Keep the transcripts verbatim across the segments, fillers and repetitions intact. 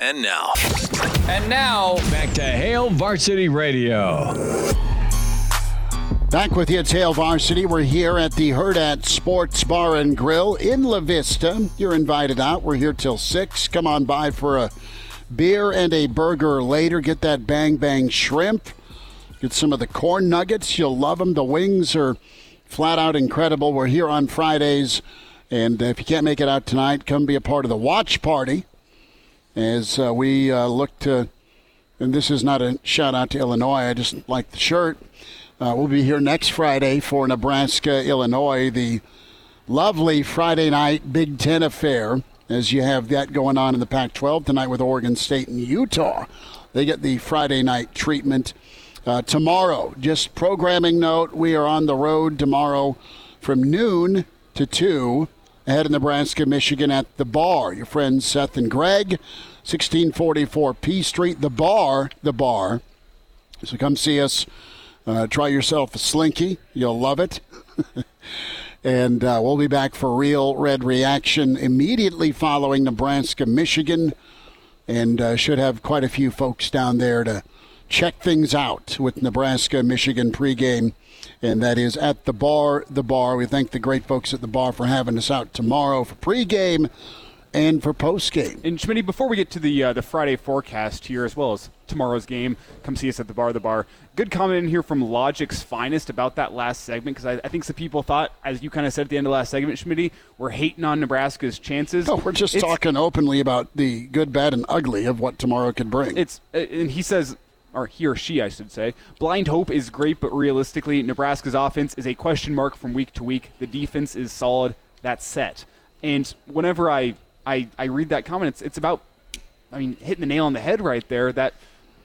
And now. And now, back to Hail Varsity Radio. Back with you, it's Hail Varsity. We're here at the Herd At Sports Bar and Grill in La Vista. You're invited out. We're here till six. Come on by for a beer and a burger later. Get that Bang Bang Shrimp. Get some of the corn nuggets. You'll love them. The wings are flat out incredible. We're here on Fridays. And if you can't make it out tonight, come be a part of the watch party. As uh, we uh, look to, and this is not a shout-out to Illinois, I just like the shirt. Uh, we'll be here next Friday for Nebraska-Illinois, the lovely Friday night Big Ten affair, as you have that going on in the Pac twelve tonight with Oregon State and Utah. They get the Friday night treatment. Uh, tomorrow, just programming note, we are on the road tomorrow from noon to two. Ahead of Nebraska-Michigan at The Bar. Your friends Seth and Greg, sixteen forty-four P Street, The Bar, The Bar. So come see us. Uh, try yourself a Slinky. You'll love it. And uh, we'll be back for Real Red Reaction immediately following Nebraska-Michigan. And uh, should have quite a few folks down there to check things out with Nebraska-Michigan pregame. And that is at The Bar, The Bar. We thank the great folks at The Bar for having us out tomorrow for pregame and for postgame. And, Schmitty, before we get to the uh, the Friday forecast here as well as tomorrow's game, come see us at The Bar, The Bar. Good comment in here from Logic's Finest about that last segment, because I, I think some people thought, as you kind of said at the end of the last segment, Schmitty, we're hating on Nebraska's chances. No, we're just it's, talking openly about the good, bad, and ugly of what tomorrow could bring. It's And he says... or he or she, I should say. Blind hope is great, but realistically, Nebraska's offense is a question mark from week to week. The defense is solid. That's set. And whenever I, I, I read that comment, it's, it's about, I mean, hitting the nail on the head right there, that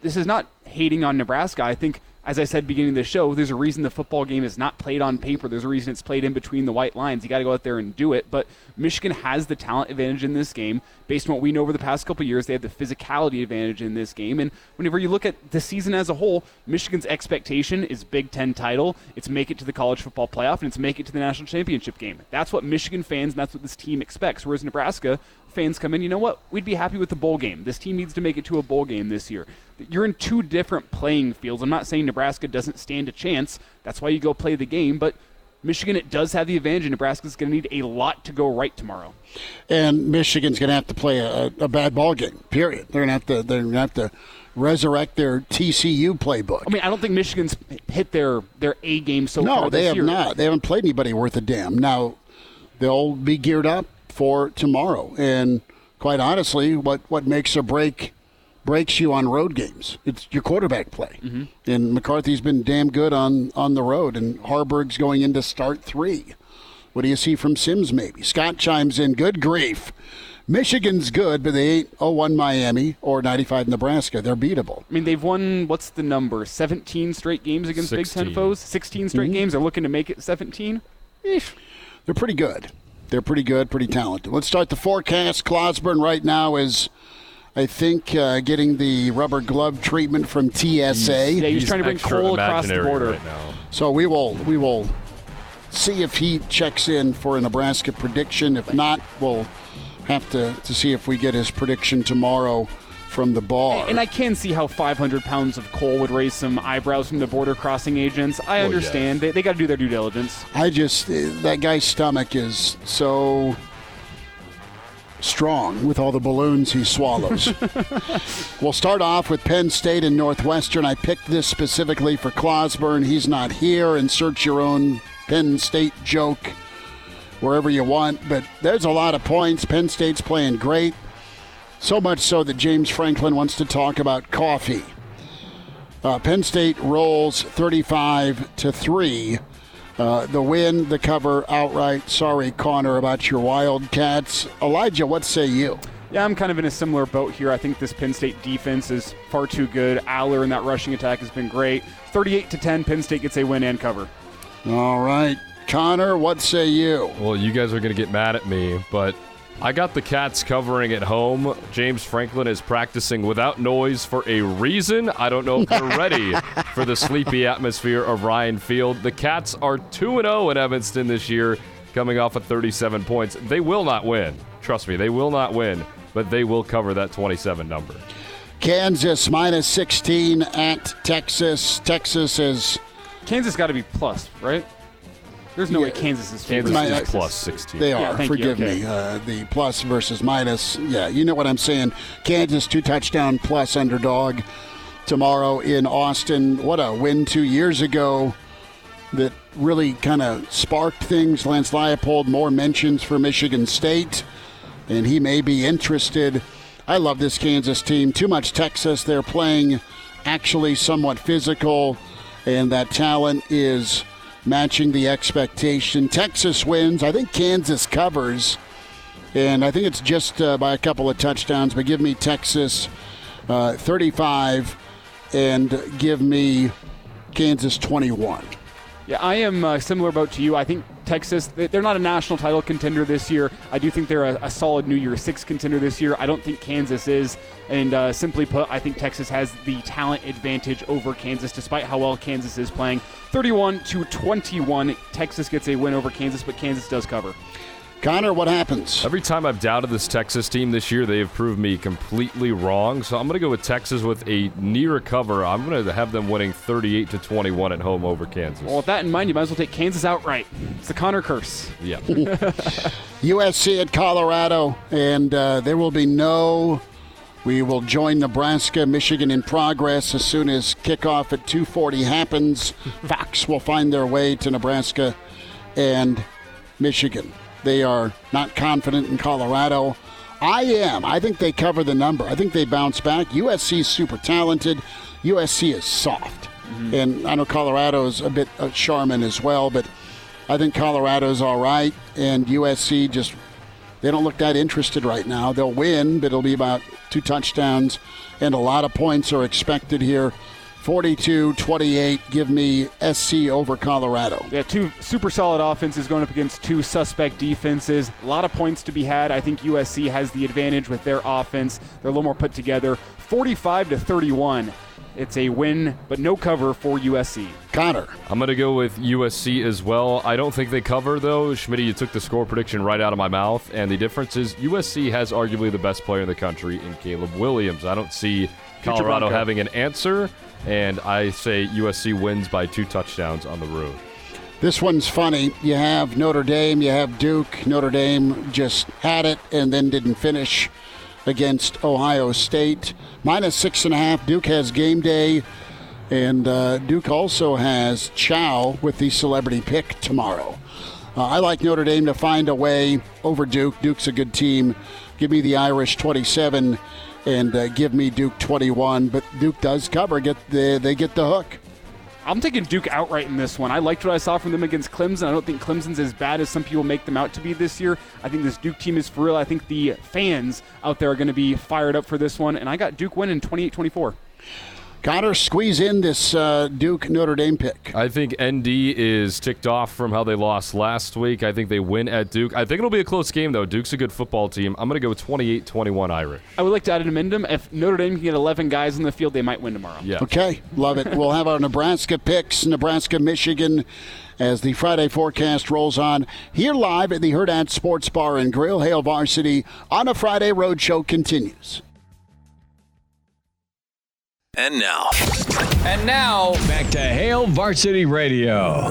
this is not hating on Nebraska. I think, as I said beginning of the show, there's a reason the football game is not played on paper. There's a reason it's played in between the white lines. You got to go out there and do it. But Michigan has the talent advantage in this game. Based on what we know over the past couple of years, they have the physicality advantage in this game. And whenever you look at the season as a whole, Michigan's expectation is Big Ten title. It's make it to the college football playoff, and it's make it to the national championship game. That's what Michigan fans and that's what this team expects. Whereas Nebraska fans come in, you know what? We'd be happy with the bowl game. This team needs to make it to a bowl game this year. You're in two different playing fields. I'm not saying Nebraska doesn't stand a chance. That's why you go play the game. But Michigan, it does have the advantage, and Nebraska's going to need a lot to go right tomorrow. And Michigan's going to have to play a, a bad ball game, period. They're going to have to, they're going to have to resurrect their T C U playbook. I mean, I don't think Michigan's hit their, their A game so far this year. No, they have not. They haven't played anybody worth a damn. Now, they'll be geared up for tomorrow. And quite honestly, what, what makes or break breaks you on road games? It's your quarterback play. Mm-hmm. And McCarthy's been damn good on, on the road, and Harburg's going into start three. What do you see from Sims maybe? Scott chimes in, good grief. Michigan's good, but they ain't oh one Miami or ninety-five Nebraska. They're beatable. I mean, they've won, what's the number, seventeen straight games against sixteen. Big Ten foes? sixteen straight mm-hmm. games. They're looking to make it seventeen? Eesh. They're pretty good. They're pretty good, pretty talented. Let's start the forecast. Clausburn right now is, I think, uh, getting the rubber glove treatment from T S A. He's, yeah, he's, he's trying to bring coal across the border. Right now. So we will we will see if he checks in for a Nebraska prediction. If not, we'll have to, to see if we get his prediction tomorrow from The Bar. And I can see how five hundred pounds of coal would raise some eyebrows from the border crossing agents. I oh, understand. Yes. They, they got to do their due diligence. I just, that guy's stomach is so strong with all the balloons he swallows. We'll start off with Penn State and Northwestern. I picked this specifically for Clausburn. He's not here. Insert your own Penn State joke wherever you want. But there's a lot of points. Penn State's playing great. So much so that James Franklin wants to talk about coffee. Uh, Penn State rolls thirty-five to three. Uh, the win, the cover outright. Sorry, Connor, about your Wildcats. Elijah, what say you? Yeah, I'm kind of in a similar boat here. I think this Penn State defense is far too good. Aller and that rushing attack has been great. thirty-eight to ten, Penn State gets a win and cover. All right. Connor, what say you? Well, you guys are going to get mad at me, but I got the Cats covering at home. James Franklin is practicing without noise for a reason. I don't know if they're ready for the sleepy atmosphere of Ryan Field. The Cats are two and oh in Evanston this year, coming off of thirty-seven points. They will not win. Trust me, they will not win, but they will cover that twenty-seven number. Kansas minus sixteen at Texas. Texas is... Kansas got to be plus, right? There's no yeah. way Kansas is favored. Kansas is plus sixteen. They are. Yeah, Forgive okay. me. Uh, the plus versus minus. Yeah, you know what I'm saying. Kansas, two touchdown plus underdog tomorrow in Austin. What a win two years ago that really kind of sparked things. Lance Leipold, more mentions for Michigan State, and he may be interested. I love this Kansas team. Too much Texas. They're playing actually somewhat physical, and that talent is matching the expectation. Texas wins. I think Kansas covers, and I think it's just uh, by a couple of touchdowns, but give me Texas uh, thirty-five and give me Kansas twenty-one. Yeah, I am uh, similar boat to you. I think Texas, they're not a national title contender this year. I do think they're a, a solid New Year's Six contender this year. I don't think Kansas is. And uh, simply put, I think Texas has the talent advantage over Kansas, despite how well Kansas is playing. thirty-one to twenty-one, Texas gets a win over Kansas, but Kansas does cover. Connor, what happens? Every time I've doubted this Texas team this year, they have proved me completely wrong. So I'm going to go with Texas with a near cover. I'm going to have them winning thirty-eight to twenty-one at home over Kansas. Well, with that in mind, you might as well take Kansas outright. It's the Connor curse. Yeah. U S C at Colorado, and uh, there will be no... We will join Nebraska-Michigan in progress as soon as kickoff at two forty happens. Fox will find their way to Nebraska and Michigan. They are not confident in Colorado. I am. I think they cover the number. I think they bounce back. U S C is super talented. U S C is soft. Mm-hmm. And I know Colorado's a bit of Charmin as well, but I think Colorado's all right. And U S C just, they don't look that interested right now. They'll win, but it'll be about two touchdowns. And a lot of points are expected here. forty-two twenty-eight, give me S C over Colorado. Yeah, two super solid offenses going up against two suspect defenses. A lot of points to be had. I think U S C has the advantage with their offense. They're a little more put together. forty-five to thirty-one. It's a win, but no cover for U S C. Connor. I'm going to go with U S C as well. I don't think they cover, though. Schmitty, you took the score prediction right out of my mouth, and the difference is U S C has arguably the best player in the country in Caleb Williams. I don't see Colorado having an answer, and I say U S C wins by two touchdowns on the road. This one's funny. You have Notre Dame, you have Duke. Notre Dame just had it and then didn't finish against Ohio State. Minus six and a half. Duke has game day, and uh, Duke also has Chow with the celebrity pick tomorrow. Uh, I like Notre Dame to find a way over Duke. Duke's a good team. Give me the Irish twenty-seven and uh, give me Duke twenty-one, but Duke does cover. Get the, they get the hook. I'm taking Duke outright in this one. I liked what I saw from them against Clemson. I don't think Clemson's as bad as some people make them out to be this year. I think this Duke team is for real. I think the fans out there are going to be fired up for this one, and I got Duke winning twenty-eight twenty-four. Connor, squeeze in this uh, Duke-Notre Dame pick. I think N D is ticked off from how they lost last week. I think they win at Duke. I think it'll be a close game, though. Duke's a good football team. I'm going to go twenty-eight twenty-one Irish. I would like to add an amendum. If Notre Dame can get eleven guys in the field, they might win tomorrow. Yeah. Okay, love it. We'll have our Nebraska picks, Nebraska-Michigan, as the Friday forecast rolls on here live at the Herd At Sports Bar and Grill. Hail Varsity on a Friday Roadshow continues. And now, and now, back to Hail Varsity Radio.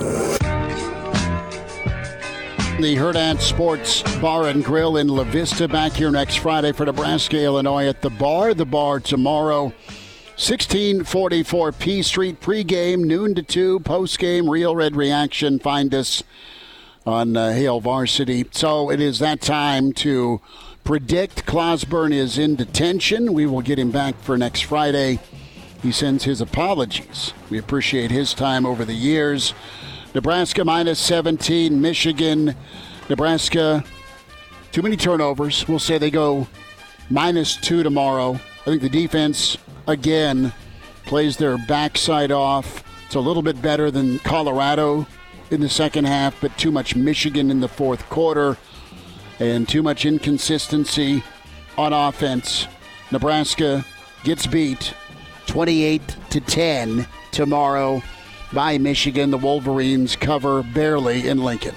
The Herd At Sports Bar and Grill in La Vista, back here next Friday for Nebraska-Illinois at the Bar. The Bar tomorrow, sixteen forty-four P Street, pregame, noon to two, postgame, Real Red Reaction. Find us on uh, Hail Varsity. So it is that time to predict. Clausburn is in detention. We will get him back for next Friday. He sends his apologies. We appreciate his time over the years. Nebraska minus seventeen, Michigan. Nebraska, too many turnovers. We'll say they go minus two tomorrow. I think the defense, again, plays their backside off. It's a little bit better than Colorado in the second half, but too much Michigan in the fourth quarter and too much inconsistency on offense. Nebraska gets beat twenty-eight to ten tomorrow by Michigan. The Wolverines cover barely in Lincoln.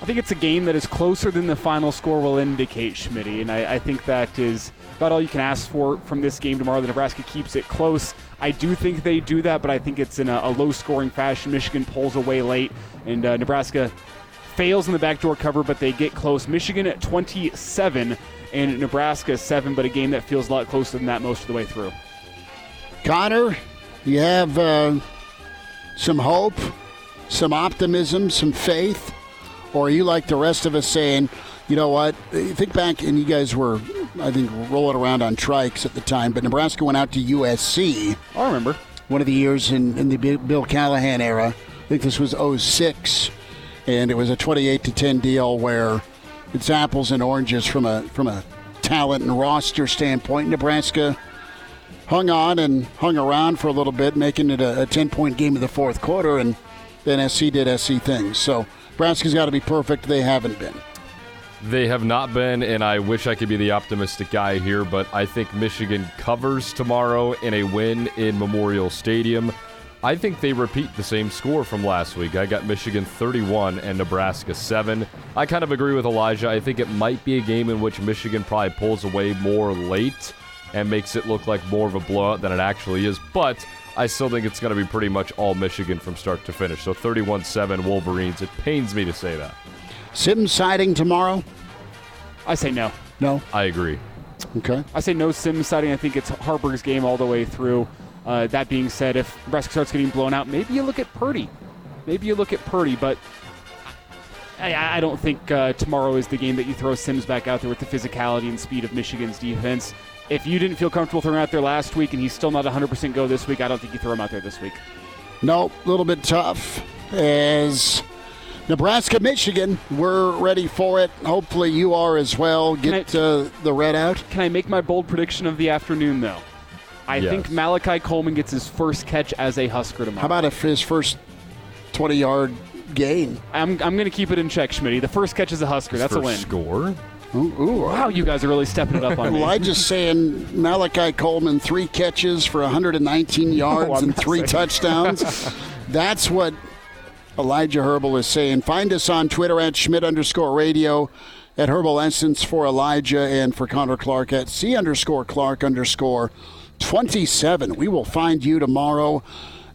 I think it's a game that is closer than the final score will indicate, Schmitty, and I, I think that is about all you can ask for from this game tomorrow. The Nebraska keeps it close. I do think they do that, but I think it's in a, a low-scoring fashion. Michigan pulls away late, and uh, Nebraska fails in the backdoor cover, but they get close. Michigan at twenty-seven and Nebraska seven, but a game that feels a lot closer than that most of the way through. Connor, you have uh, some hope, some optimism, some faith. Or are you like the rest of us saying, you know what, think back, and you guys were, I think, rolling around on trikes at the time, but Nebraska went out to U S C. I remember. One of the years in, in the Bill Callahan era. I think this was oh six, and it was a twenty-eight to ten deal where it's apples and oranges from a from a talent and roster standpoint. Nebraska hung on and hung around for a little bit, making it a, a ten-point game in the fourth quarter, and then S C did S C things. So Nebraska's got to be perfect. They haven't been. They have not been, and I wish I could be the optimistic guy here, but I think Michigan covers tomorrow in a win in Memorial Stadium. I think they repeat the same score from last week. I got Michigan thirty-one and Nebraska seven. I kind of agree with Elijah. I think it might be a game in which Michigan probably pulls away more late and makes it look like more of a blowout than it actually is, but I still think it's going to be pretty much all Michigan from start to finish. So thirty-one seven Wolverines. It pains me to say that. Sims siding tomorrow? I say no. No? I agree. Okay. I say no Sims siding. I think it's Harburg's game all the way through. Uh, that being said, if Nebraska starts getting blown out, maybe you look at Purdy. Maybe you look at Purdy, but I, I don't think uh, tomorrow is the game that you throw Sims back out there with the physicality and speed of Michigan's defense. If you didn't feel comfortable throwing him out there last week and he's still not one hundred percent go this week, I don't think you throw him out there this week. Nope, a little bit tough as Nebraska-Michigan, we're ready for it. Hopefully you are as well. Get I, uh, the red out. Can I make my bold prediction of the afternoon, though? I yes. think Malachi Coleman gets his first catch as a Husker tomorrow. How about if his first twenty-yard gain? I'm I'm going to keep it in check, Schmitty. The first catch as a Husker. His That's a win. Score? Ooh, ooh, wow, you guys are really stepping it up on me. Elijah's saying Malachi Coleman, three catches for one hundred nineteen yards no, and three saying. touchdowns. That's what Elijah Herbel is saying. Find us on Twitter at Schmidt underscore radio, at Herbal Essence for Elijah, and for Connor Clark at C underscore Clark underscore twenty-seven. We will find you tomorrow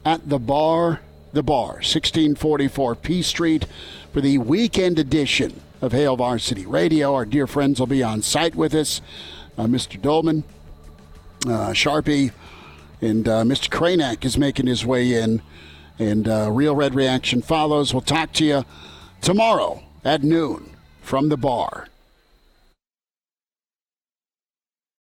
at the bar, the bar, sixteen forty-four P Street for the weekend edition of Hail Varsity Radio. Our dear friends will be on site with us. Uh, Mister Dolman, uh, Sharpie, and uh, Mister Kranak is making his way in. And uh, Real Red Reaction follows. We'll talk to you tomorrow at noon from the bar.